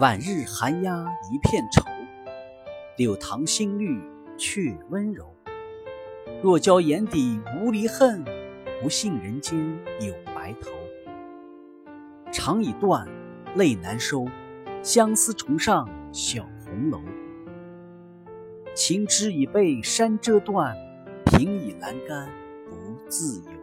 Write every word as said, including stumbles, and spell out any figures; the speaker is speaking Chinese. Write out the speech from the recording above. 晚日寒鸦一片愁，柳塘新绿却温柔。若教眼底无离恨，不信人间有白头。肠已断，泪难收，相思重上小红楼。情枝已被山遮断，凭倚栏杆不自由。